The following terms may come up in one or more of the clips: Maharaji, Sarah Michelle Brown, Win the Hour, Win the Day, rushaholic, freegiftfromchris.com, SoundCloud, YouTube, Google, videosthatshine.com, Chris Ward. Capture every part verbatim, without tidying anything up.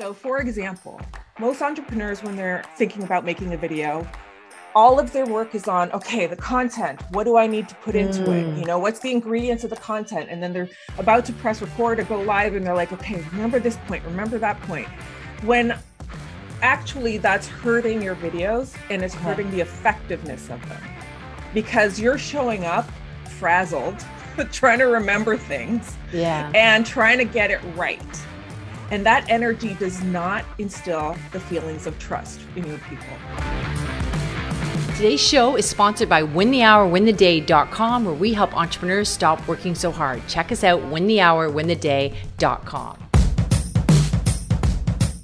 So for example, most entrepreneurs, when they're thinking about making a video, all of their work is on, okay, the content, what do I need to put into mm. it? You know, what's the ingredients of the content? And then they're about to press record or go live and they're like, okay, remember this point, remember that point. When actually that's hurting your videos and it's hurting okay. the effectiveness of them, because you're showing up frazzled, trying to remember things yeah. and trying to get it right. And that energy does not instill the feelings of trust in your people. Today's show is sponsored by win the hour win the day dot com, where we help entrepreneurs stop working so hard. Check us out, win the hour win the day dot com.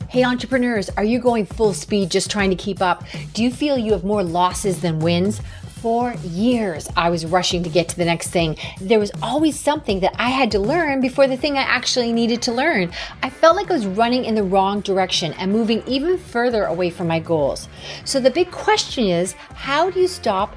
Hey entrepreneurs, are you going full speed just trying to keep up? Do you feel you have more losses than wins? For years, I was rushing to get to the next thing. There was always something that I had to learn before the thing I actually needed to learn. I felt like I was running in the wrong direction and moving even further away from my goals. So the big question is, how do you stop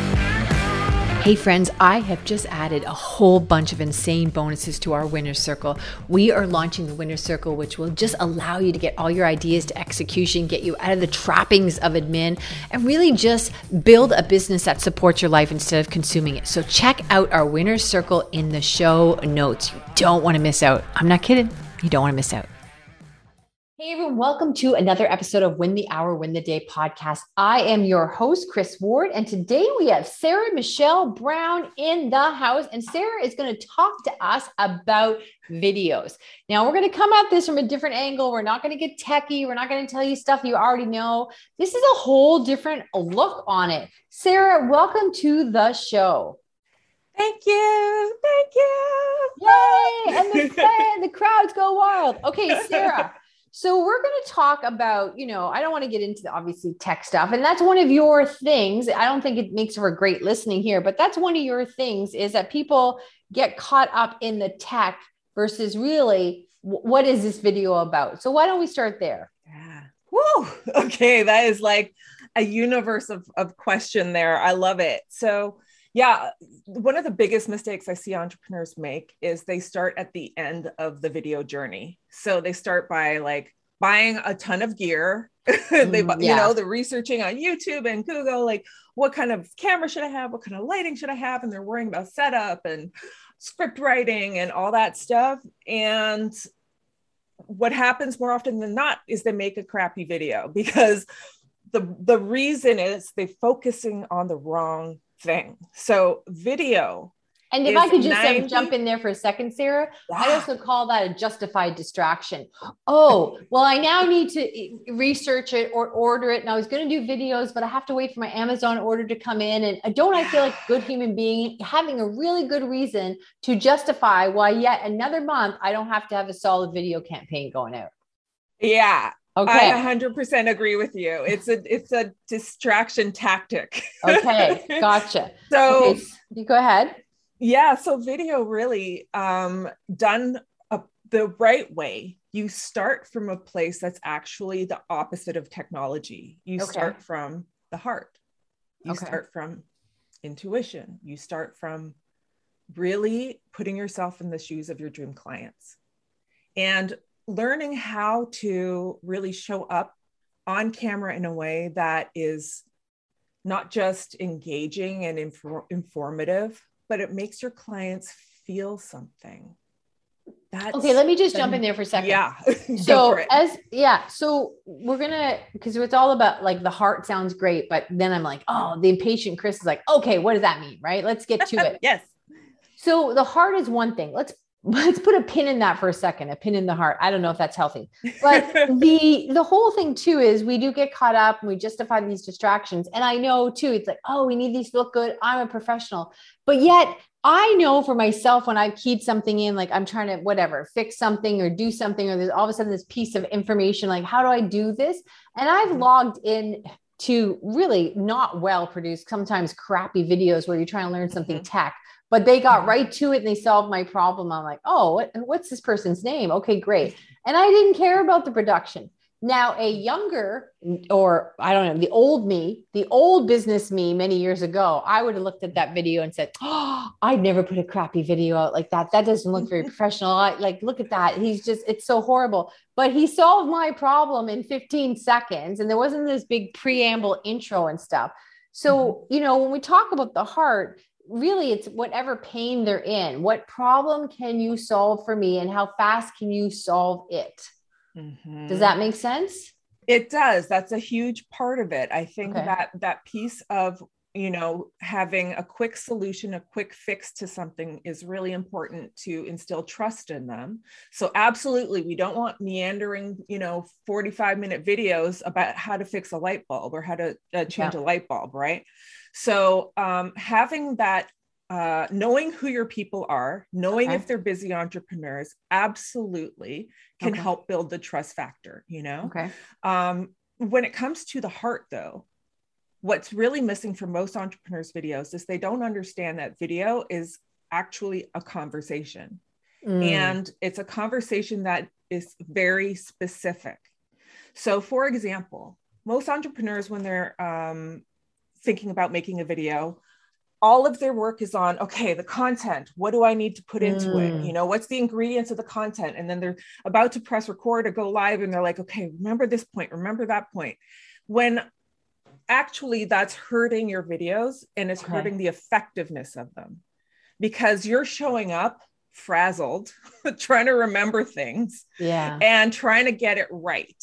Hey friends, I have just added a whole bunch of insane bonuses to our Winner's Circle. We are launching the Winner's Circle, which will just allow you to get all your ideas to execution, get you out of the trappings of admin, and really just build a business that supports your life instead of consuming it. So check out our Winner's Circle in the show notes. You don't want to miss out. I'm not kidding. You don't want to miss out. Hey everyone, welcome to another episode of Win the Hour, Win the Day podcast. I am your host, Chris Ward, and today we have Sarah Michelle Brown in the house, and Sarah is going to talk to us about videos. Now we're going to come at this from a different angle. We're not going to get techie. We're not going to tell you stuff you already know. This is a whole different look on it. Sarah, welcome to the show. Thank you. Thank you. Yay. And the, the crowds go wild. Okay, Sarah. So we're going to talk about, you know, I don't want to get into the obviously tech stuff, and that's one of your things. I don't think it makes for great listening here, but that's one of your things, is that people get caught up in the tech versus really, what is this video about? So why don't we start there? Yeah. Woo. Okay. That is like a universe of, of question there. I love it. So yeah, one of the biggest mistakes I see entrepreneurs make is they start at the end of the video journey. So they start by like buying a ton of gear. they, yeah. You know, they're researching on YouTube and Google, like what kind of camera should I have? What kind of lighting should I have? And they're worrying about setup and script writing and all that stuff. And what happens more often than not is they make a crappy video, because the, the reason is they're focusing on the wrong thing. So video. And if I could just ninety- jump in there for a second, Sarah, yeah. I also call that a justified distraction. Oh, well, I now need to research it or order it. And I was going to do videos, but I have to wait for my Amazon order to come in. And don't I feel like a good human being, having a really good reason to justify why yet another month I don't have to have a solid video campaign going out. Yeah. Okay. I one hundred percent agree with you. It's a it's a distraction tactic. Okay, gotcha. So okay, you go ahead. Yeah, so video really um, done a, the right way. You start from a place that's actually the opposite of technology. You okay. start from the heart. You okay. start from intuition. You start from really putting yourself in the shoes of your dream clients. And learning how to really show up on camera in a way that is not just engaging and infor- informative, but it makes your clients feel something. That's okay. Let me just jump in there for a second. Yeah. So as, yeah. So we're going to, cause it's all about like the heart sounds great, but then I'm like, oh, the impatient Chris is like, okay, what does that mean? Right. Let's get to it. Yes. So the heart is one thing. Let's Let's put a pin in that for a second, a pin in the heart. I don't know if that's healthy, but the, the whole thing too, is we do get caught up and we justify these distractions. And I know too, it's like, oh, we need these to look good. I'm a professional, but yet I know for myself, when I keyed something in, like I'm trying to, whatever, fix something or do something, or there's all of a sudden this piece of information, like, how do I do this? And I've logged in to really not well produced, sometimes crappy videos where you're trying to learn something tech. but they got right to it and they solved my problem. I'm like, oh, what, what's this person's name? Okay, great. And I didn't care about the production. Now a younger, or I don't know, the old me, the old business me many years ago, I would have looked at that video and said, oh, I'd never put a crappy video out like that. That doesn't look very professional. I, like, look at that. He's just, it's so horrible. But he solved my problem in fifteen seconds. And there wasn't this big preamble intro and stuff. So, mm-hmm. you know, when we talk about the heart, really it's whatever pain they're in, what problem can you solve for me and how fast can you solve it? Mm-hmm. Does that make sense? It does. That's a huge part of it. I think okay. that that piece of, you know, having a quick solution, a quick fix to something is really important to instill trust in them. So absolutely, we don't want meandering, you know, forty-five minute videos about how to fix a light bulb or how to uh, change yeah. a light bulb, right? So um, having that Uh, knowing who your people are, knowing okay. if they're busy entrepreneurs, absolutely can okay. help build the trust factor, you know? Okay. Um, when it comes to the heart though, what's really missing for most entrepreneurs' videos is they don't understand that video is actually a conversation. Mm. And it's a conversation that is very specific. So for example, most entrepreneurs, when they're um, thinking about making a video, all of their work is on, okay, the content, what do I need to put into mm. it? You know, what's the ingredients of the content? And then they're about to press record or go live. And they're like, okay, remember this point, remember that point. When actually that's hurting your videos and it's okay. hurting the effectiveness of them because you're showing up frazzled, trying to remember things yeah. and trying to get it right.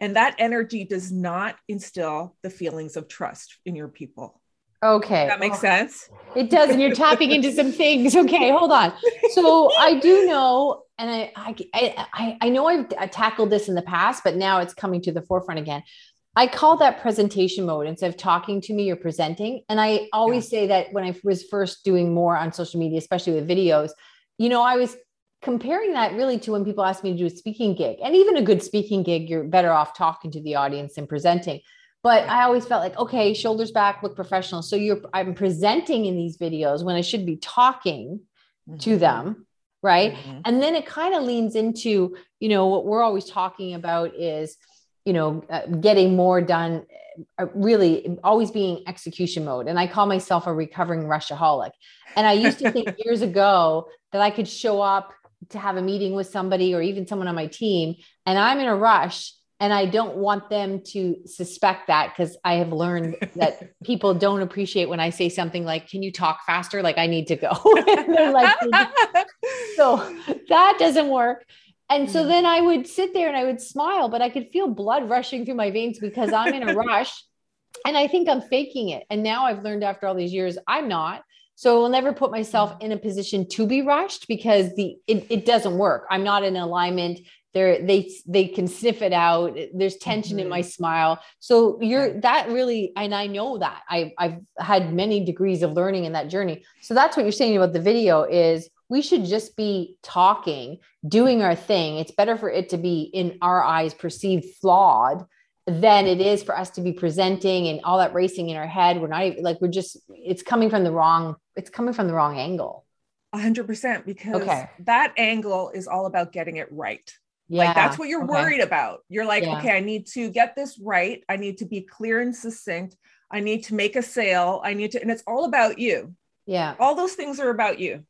And that energy does not instill the feelings of trust in your people. Okay. That makes sense. It does. And you're tapping into some things. Okay. Hold on. So I do know, and I, I, I, I know I've tackled this in the past, but now it's coming to the forefront again. I call that presentation mode instead of talking to me, you're presenting. And I always yeah. say that when I was first doing more on social media, especially with videos, you know, I was comparing that really to when people ask me to do a speaking gig, and even a good speaking gig, you're better off talking to the audience than presenting. But I always felt like, okay, shoulders back, look professional. So you're, I'm presenting in these videos when I should be talking mm-hmm. to them, right? Mm-hmm. And then it kind of leans into, you know, what we're always talking about is, you know, uh, getting more done, uh, really always being execution mode. And I call myself a recovering rushaholic. And I used to think years ago that I could show up to have a meeting with somebody or even someone on my team, and I'm in a rush. And I don't want them to suspect that, because I have learned that people don't appreciate when I say something like, can you talk faster? Like, I need to go. They're like, so that doesn't work. And so then I would sit there and I would smile, but I could feel blood rushing through my veins because I'm in a rush and I think I'm faking it. And now I've learned after all these years, I'm not. So I will never put myself in a position to be rushed because the it, it doesn't work. I'm not in alignment. They're, they, they can sniff it out. There's tension mm-hmm. in my smile. So you're that really, and I know that I, I've had many degrees of learning in that journey. So that's what you're saying about the video is we should just be talking, doing our thing. It's better for it to be in our eyes perceived flawed than it is for us to be presenting and all that racing in our head. We're not like, we're just, it's coming from the wrong, it's coming from the wrong angle. A hundred percent, because okay. that angle is all about getting it right. Yeah. Like that's what you're okay. worried about. You're like, yeah. okay, I need to get this right. I need to be clear and succinct. I need to make a sale. I need to, and it's all about you. Yeah. All those things are about you.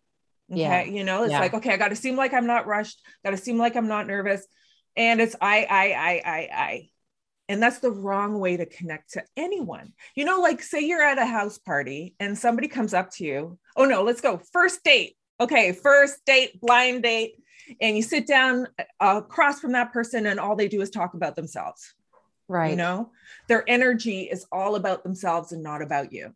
Okay. Yeah. You know, it's yeah. like, okay, I got to seem like I'm not rushed. Got to seem like I'm not nervous. And it's I, I, I, I, I. And that's the wrong way to connect to anyone. You know, like say you're at a house party and somebody comes up to you. Oh no, let's go. First date. Okay. First date, blind date. And you sit down across from that person and all they do is talk about themselves, right? You know, their energy is all about themselves and not about you.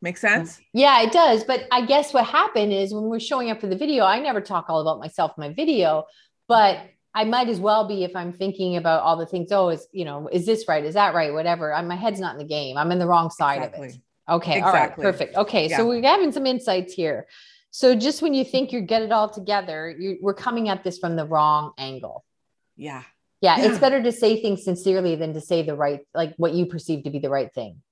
Make sense? Yeah, it does. But I guess what happened is when we're showing up for the video, I never talk all about myself in my video, but I might as well be, if I'm thinking about all the things, oh, is, you know, is this right? Is that right? Whatever. I, my head's not in the game. I'm in the wrong side exactly. of it. Okay. Exactly. All right. Perfect. Okay. Yeah. So we're having some insights here. So just when you think you get it all together, you, we're coming at this from the wrong angle. Yeah. yeah. Yeah. It's better to say things sincerely than to say the right, like what you perceive to be the right thing.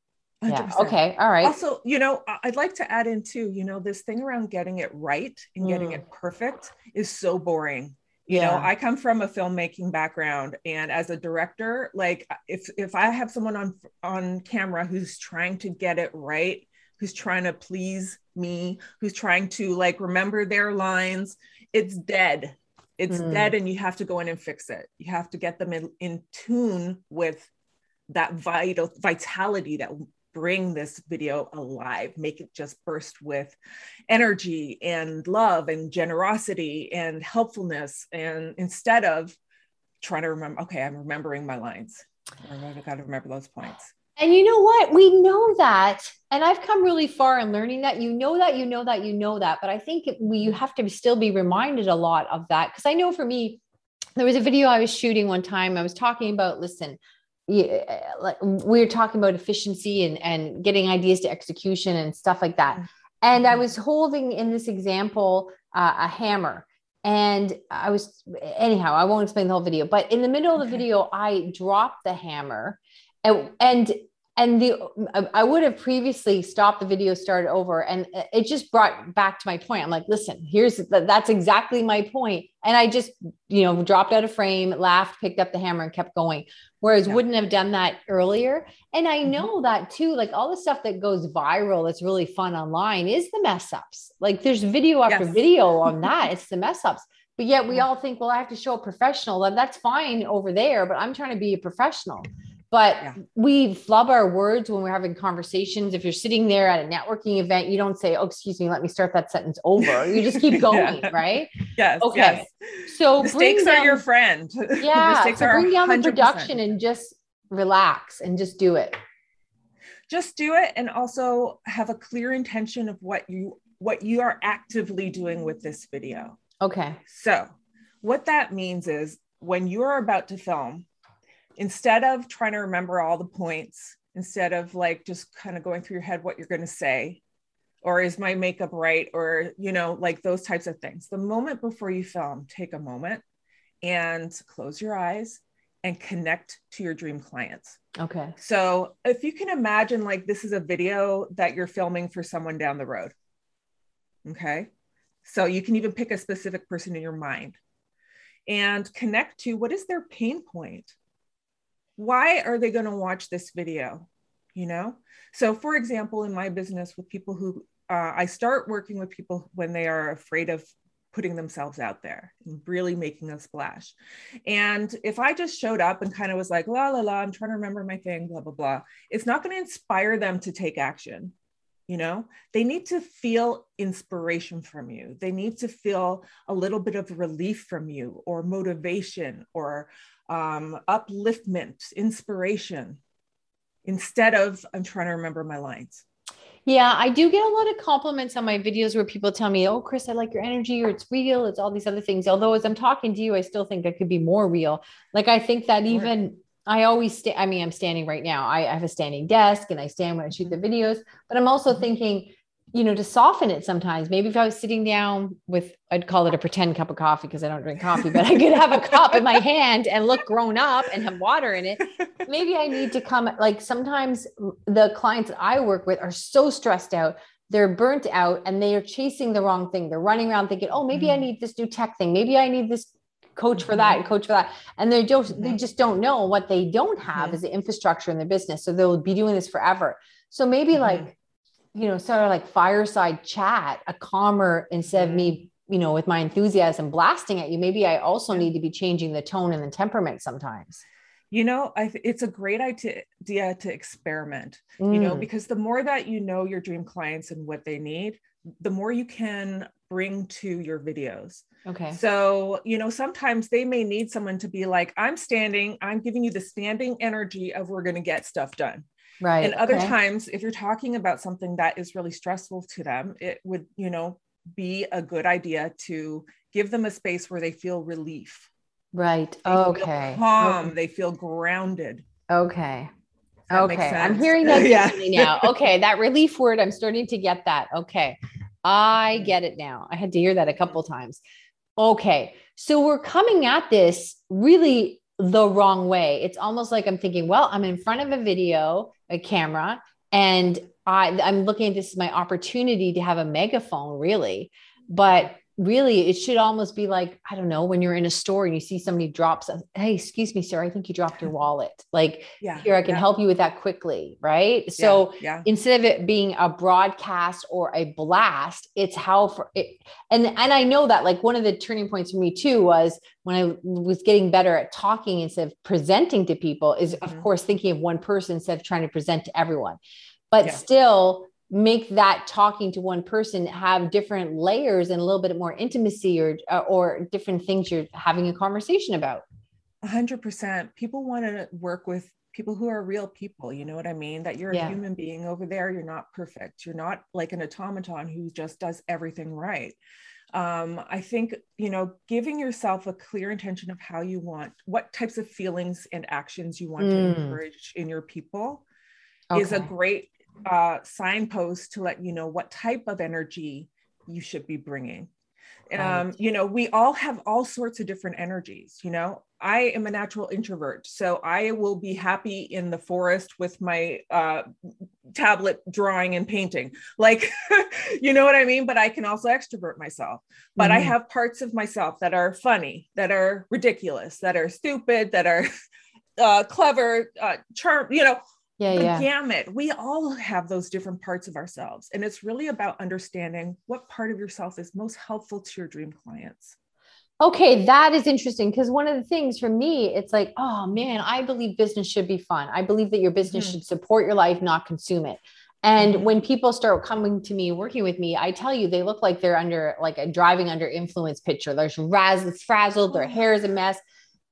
one hundred percent. Yeah. Okay. All right. Also, you know, I'd like to add in too, you know, this thing around getting it right and mm. getting it perfect is so boring. You yeah. know, I come from a filmmaking background, and as a director, like if, if I have someone on, on camera who's trying to get it right, who's trying to please me, who's trying to like, remember their lines, it's dead. It's mm. dead. And you have to go in and fix it. You have to get them in, in tune with that vital vitality that will bring this video alive, make it just burst with energy and love and generosity and helpfulness. And instead of trying to remember, okay, I'm remembering my lines. I got to remember those points. And you know what? We know that. And I've come really far in learning that, you know, that, you know, that, you know, that, but I think we, you have to still be reminded a lot of that. Cause I know for me, there was a video I was shooting one time. I was talking about, listen, yeah, like we were talking about efficiency and, and getting ideas to execution and stuff like that. And I was holding in this example, uh, a hammer. And I was, anyhow, I won't explain the whole video, but in the middle of the okay. video, I dropped the hammer. And, and, and the, I would have previously stopped the video, started over, and it just brought back to my point. I'm like, listen, here's, that's exactly my point. And I just, you know, dropped out of frame, laughed, picked up the hammer and kept going. Whereas yeah. wouldn't have done that earlier. And I mm-hmm. know that too, like all the stuff that goes viral, that's really fun online is the mess ups. Like there's video after yes. video on that. It's the mess ups. But yet we all think, well, I have to show a professional, and that's fine over there, but I'm trying to be a professional. But yeah. we flub our words when we're having conversations. If you're sitting there at a networking event, you don't say, oh, excuse me, let me start that sentence over. You just keep going, yeah. right? Yes. Okay. Yes. So mistakes down, are your friend. Yeah. Mistakes so bring down one hundred percent. The production and just relax and just do it. Just do it. And also have a clear intention of what you, what you are actively doing with this video. Okay. So what that means is when you're about to film, instead of trying to remember all the points, instead of like just kind of going through your head what you're going to say, or is my makeup right, or, you know, like those types of things. The moment before you film, take a moment and close your eyes and connect to your dream clients. Okay. So if you can imagine, like, this is a video that you're filming for someone down the road. Okay. So you can even pick a specific person in your mind and connect to what is their pain point. Why are they going to watch this video? You know, so for example, in my business with people who uh, I start working with people when they are afraid of putting themselves out there and really making a splash. And if I just showed up and kind of was like, la, la, la, I'm trying to remember my thing, blah, blah, blah. It's not going to inspire them to take action. You know, they need to feel inspiration from you. They need to feel a little bit of relief from you, or motivation, or um, upliftment, inspiration, instead of I'm trying to remember my lines. Yeah. I do get a lot of compliments on my videos where people tell me, oh, Chris, I like your energy, or it's real. It's all these other things. Although as I'm talking to you, I still think I could be more real. Like, I think that even sure. I always stay, I mean, I'm standing right now. I, I have a standing desk and I stand when I shoot the videos, but I'm also thinking, you know, to soften it sometimes, maybe if I was sitting down with, I'd call it a pretend cup of coffee, because I don't drink coffee, but I could have a cup in my hand and look grown up and have water in it. Maybe I need to come, like sometimes the clients that I work with are so stressed out, they're burnt out, and they are chasing the wrong thing. They're running around thinking, oh, maybe I need this new tech thing. Maybe I need this coach for that and coach for that. And they just, they just don't know what they don't have mm-hmm. is the infrastructure in their business. So they'll be doing this forever. So maybe mm-hmm. like, you know, sort of like fireside chat, a calmer, instead mm-hmm. of me, you know, with my enthusiasm blasting at you, maybe I also need to be changing the tone and the temperament sometimes. You know, I th- it's a great idea to experiment, mm. you know, because the more that you know your dream clients and what they need, the more you can bring to your videos. Okay. So, you know, sometimes they may need someone to be like, I'm standing, I'm giving you the standing energy of we're going to get stuff done. Right. And other okay. times, if you're talking about something that is really stressful to them, it would, you know, be a good idea to give them a space where they feel relief. Right. They okay. feel calm. Okay. They feel grounded. Okay. Okay. I'm hearing that yeah. now. Okay. That relief word. I'm starting to get that. Okay. I get it now. I had to hear that a couple times. Okay. So we're coming at this really the wrong way. It's almost like I'm thinking, well, I'm in front of a video, a camera, And I, I'm looking at this as my opportunity to have a megaphone, really. But really, it should almost be like, I don't know, when you're in a store and you see somebody drops, a, hey, excuse me, Sarah, I think you dropped your wallet. Like, yeah, here, I can yeah. help you with that quickly. Right. Yeah, so yeah. instead of it being a broadcast or a blast, it's how for it. And, and I know that, like, one of the turning points for me too, was when I was getting better at talking instead of presenting to people is mm-hmm. of course thinking of one person instead of trying to present to everyone, but yeah. still make that talking to one person have different layers and a little bit more intimacy or, or different things you're having a conversation about. A hundred percent. People want to work with people who are real people. You know what I mean? That you're yeah. a human being over there. You're not perfect. You're not like an automaton who just does everything right. Um, I think, you know, giving yourself a clear intention of how you want, what types of feelings and actions you want mm. to encourage in your people okay. is a great, uh, signpost to let you know what type of energy you should be bringing. Um, right. You know, we all have all sorts of different energies. You know, I am a natural introvert, so I will be happy in the forest with my, uh, tablet drawing and painting, like, you know what I mean? But I can also extrovert myself, but mm-hmm. I have parts of myself that are funny, that are ridiculous, that are stupid, that are, uh, clever, uh, charm, you know, Yeah, the yeah. gamut. We all have those different parts of ourselves. And it's really about understanding what part of yourself is most helpful to your dream clients. Okay. That is interesting. Because one of the things for me, it's like, oh man, I believe business should be fun. I believe that your business mm-hmm. should support your life, not consume it. And mm-hmm. when people start coming to me, working with me, I tell you, they look like they're under like a driving under influence picture. They're razz- frazzled. Their hair is a mess.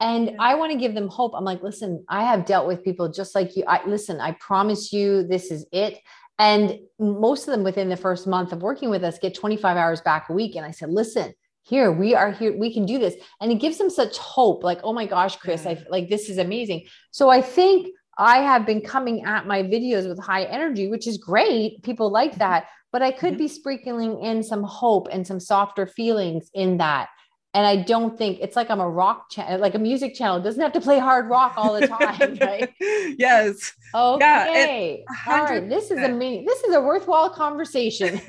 And I want to give them hope. I'm like, listen, I have dealt with people just like you. I listen, I promise you, this is it. And most of them within the first month of working with us get twenty-five hours back a week. And I said, listen, here, we are here. We can do this. And it gives them such hope. Like, oh my gosh, Chris, I like, this is amazing. So I think I have been coming at my videos with high energy, which is great. People like that, but I could be sprinkling in some hope and some softer feelings in that. And I don't think it's like I'm a rock channel, like a music channel. It doesn't have to play hard rock all the time, right? Yes. Okay. Yeah, all right. This is a me- This is a worthwhile conversation.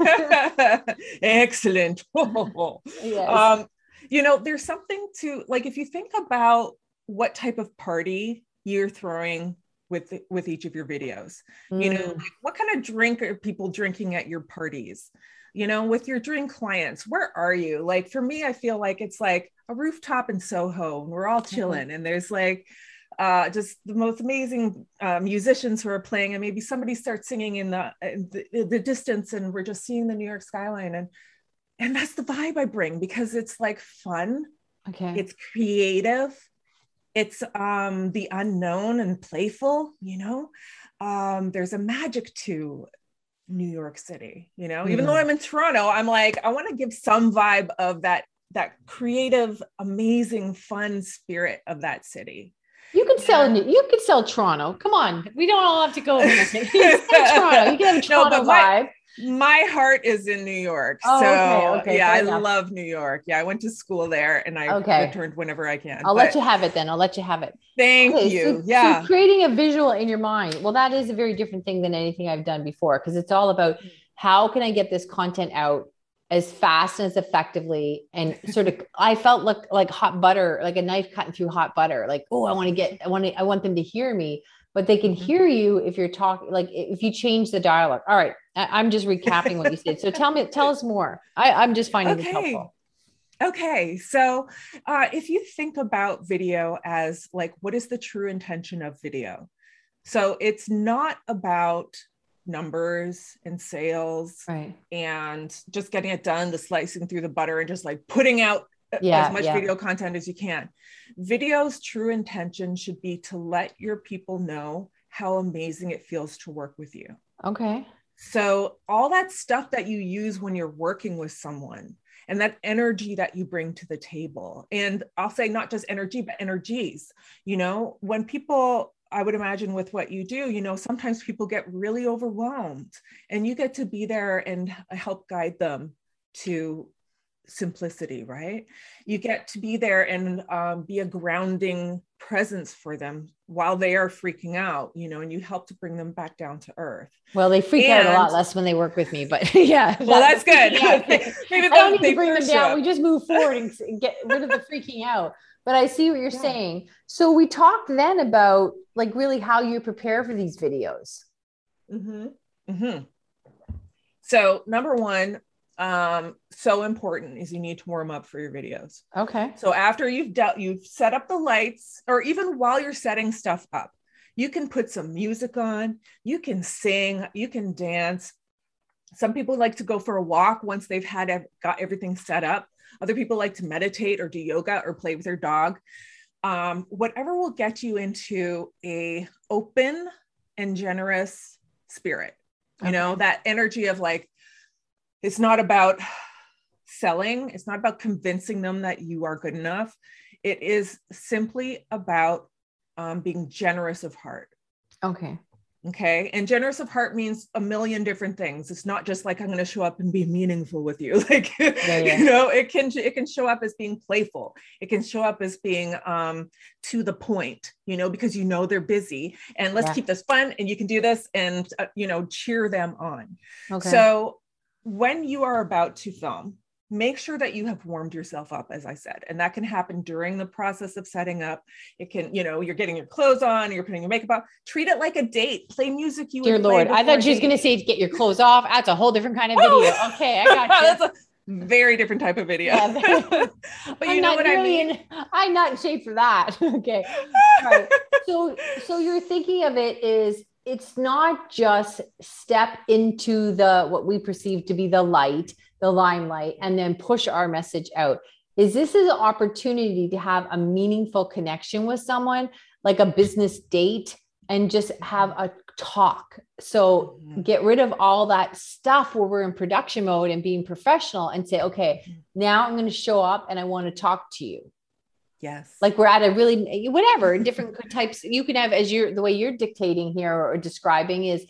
Excellent. Yes. Um, you know, there's something to like, if you think about what type of party you're throwing with, with each of your videos, mm. you know, like what kind of drink are people drinking at your parties? You know, with your dream clients, where are you? Like, for me, I feel like it's like a rooftop in Soho and we're all chilling mm-hmm. and there's like, uh, just the most amazing uh, musicians who are playing and maybe somebody starts singing in the, in the, the distance and we're just seeing the New York skyline. And, and that's the vibe I bring because it's like fun. Okay. It's creative. It's, um, the unknown and playful, you know, um, there's a magic to New York City, you know, even mm. though I'm in Toronto, I'm like, I want to give some vibe of that, that creative, amazing, fun spirit of that city. You could sell, um, you could sell Toronto. Come on. We don't all have to go. You can sell Toronto. You can have a Toronto no, vibe. My, my heart is in New York. Oh, so okay, okay, yeah, I enough. love New York. Yeah. I went to school there and I okay. returned whenever I can. I'll but... let you have it then. I'll let you have it. Thank okay, you. So, yeah. So creating a visual in your mind. Well, that is a very different thing than anything I've done before. Cause it's all about how can I get this content out as fast and as effectively and sort of, I felt like, like hot butter, like a knife cutting through hot butter. Like, oh, I want to get, I want to, I want them to hear me, but they can hear you if you're talking, like if you change the dialogue. All right. I- I'm just recapping what you said. So tell me, tell us more. I, I'm just finding okay. this helpful. Okay. So uh, if you think about video as like, what is the true intention of video? So it's not about numbers and sales right. and just getting it done, the slicing through the butter and just like putting out yeah, as much yeah. video content as you can. Video's true intention should be to let your people know how amazing it feels to work with you. Okay. So all that stuff that you use when you're working with someone and that energy that you bring to the table. And I'll say not just energy, but energies, you know, when people, I would imagine with what you do, you know, sometimes people get really overwhelmed and you get to be there and help guide them to simplicity, right? You get to be there and um, be a grounding presence for them while they are freaking out, you know, and you help to bring them back down to earth. Well, they freak and, out a lot less when they work with me, but yeah. Well, that's good. Yeah. Maybe I don't need to bring them down. Up. We just move forward and get rid of the freaking out. But I see what you're yeah. saying. So we talked then about like really how you prepare for these videos. Mm-hmm. Mm-hmm. So number one, um, so important is you need to warm up for your videos. Okay. So after you've dealt, you've set up the lights, or even while you're setting stuff up, you can put some music on, you can sing, you can dance. Some people like to go for a walk once they've had, got everything set up. Other people like to meditate or do yoga or play with their dog. Um, whatever will get you into a open and generous spirit. You know, that energy of like, it's not about selling. It's not about convincing them that you are good enough. It is simply about um, being generous of heart. Okay. Okay. And generous of heart means a million different things. It's not just like, I'm going to show up and be meaningful with you. Like, yeah, yeah. you know, it can, it can show up as being playful. It can show up as being, um, to the point, you know, because you know, they're busy and let's yeah. keep this fun and you can do this and, uh, you know, cheer them on. Okay. So when you are about to film, make sure that you have warmed yourself up, as I said, and that can happen during the process of setting up. It can, you know, you're getting your clothes on, you're putting your makeup on, treat it like a date, play music. You Dear Lord, I thought she was going to say, get your clothes off. That's a whole different kind of video. Oh. Okay. I got you. That's a very different type of video, yeah, but I'm you know what I mean? In, I'm not in shape for that. Okay. Right. So, so you're thinking of it is it's not just step into the, what we perceive to be the light, the limelight, and then push our message out. Is this an opportunity to have a meaningful connection with someone, like a business date, and just have a talk. So get rid of all that stuff where we're in production mode and being professional and say, okay, now I'm going to show up and I want to talk to you. Yes. Like we're at a really, whatever, different types you can have as you're, the way you're dictating here or describing is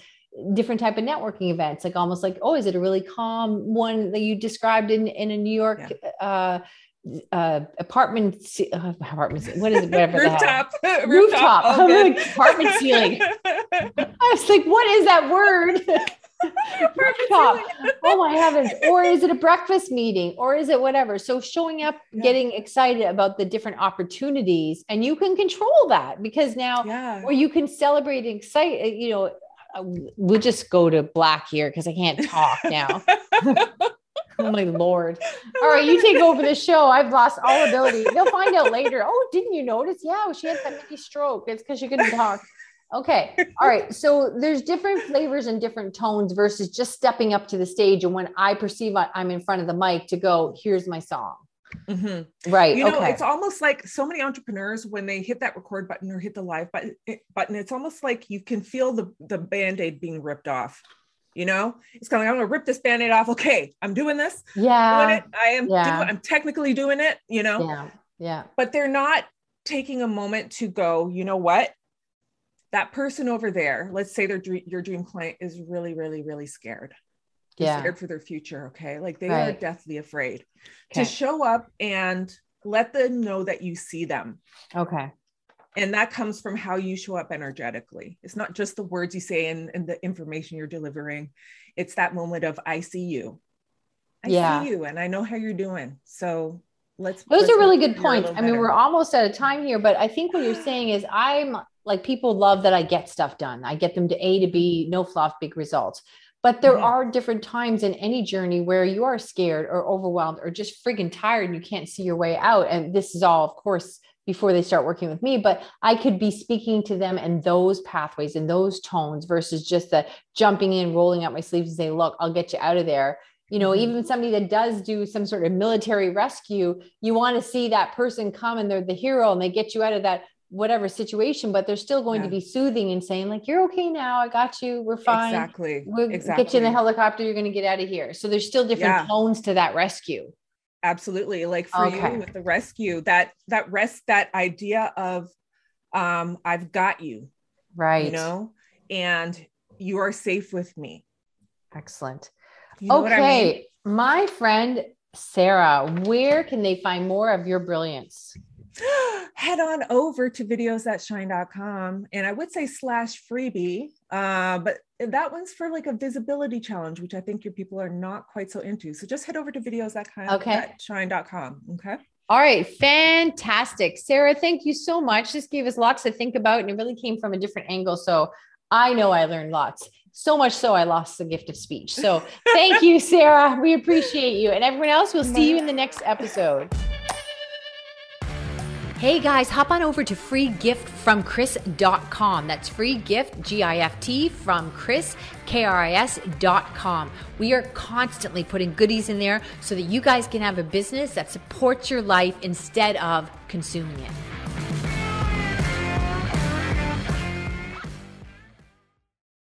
different type of networking events, like almost like, oh, is it a really calm one that you described in, in a New York, yeah. uh, uh, apartment, uh, apartment, what is it? Whatever rooftop, the hell. Rooftop, rooftop. Apartment ceiling. I was like, what is that word? Oh my heavens. Or is it a breakfast meeting or is it whatever? So showing up, yeah. getting excited about the different opportunities, and you can control that because now, yeah. or you can celebrate and excite, you know, we'll just go to black here because I can't talk now. Oh my Lord. All right. You take over the show. I've lost all ability. They'll find out later. Oh, didn't you notice? Yeah. She had that Mickey stroke. It's because she couldn't talk. Okay. All right. So there's different flavors and different tones versus just stepping up to the stage. And when I perceive I'm in front of the mic to go, here's my song. Mm-hmm. Right. You know, okay. It's almost like so many entrepreneurs, when they hit that record button or hit the live button, button it's almost like you can feel the, the Band-Aid being ripped off. You know, it's kind of like, I'm going to rip this Band-Aid off. Okay. I'm doing this. Yeah. Doing it. I am. Yeah. Doing, I'm technically doing it, you know, yeah. yeah. But they're not taking a moment to go, you know what? That person over there, let's say their dream, your dream client is really, really, really scared. They're yeah. scared for their future. Okay. Like they right. are deathly afraid okay. to show up and let them know that you see them. Okay. And that comes from how you show up energetically. It's not just the words you say and, and the information you're delivering. It's that moment of, I see you. I yeah. see you. And I know how you're doing. So let's, those let's are really good points. I mean, better. We're almost out of time here, but I think what you're saying is I'm like, people love that I get stuff done. I get them to A to B, no fluff, big results. But there mm-hmm. are different times in any journey where you are scared or overwhelmed or just friggin' tired and you can't see your way out. And this is all, of course, before they start working with me, but I could be speaking to them in those pathways and those tones versus just the jumping in, rolling up my sleeves and saying, look, I'll get you out of there. You know, mm-hmm. even somebody that does do some sort of military rescue, you want to see that person come and they're the hero and they get you out of that whatever situation, but they're still going yeah. to be soothing and saying like, you're okay now. I got you. We're fine. Exactly. We'll exactly. get you in the helicopter. You're going to get out of here. So there's still different yeah. tones to that rescue. Absolutely. Like for okay. you with the rescue, that, that rest, that idea of, um, I've got you, right. You know, and you are safe with me. Excellent. You know okay. I mean? My friend, Sarah, where can they find more of your brilliance? Head on over to videos that shine dot com. And I would say slash freebie, uh, but that one's for like a visibility challenge, which I think your people are not quite so into. So just head over to videos that shine dot com. Okay. All right. Fantastic. Sarah, thank you so much. This gave us lots to think about, and it really came from a different angle. So I know I learned lots. So much so I lost the gift of speech. So thank you, Sarah. We appreciate you. And everyone else, we'll see you in the next episode. Hey guys, hop on over to free gift from chris dot com. That's free gift, G I F T, from Chris, K R I S dot com. We are constantly putting goodies in there so that you guys can have a business that supports your life instead of consuming it.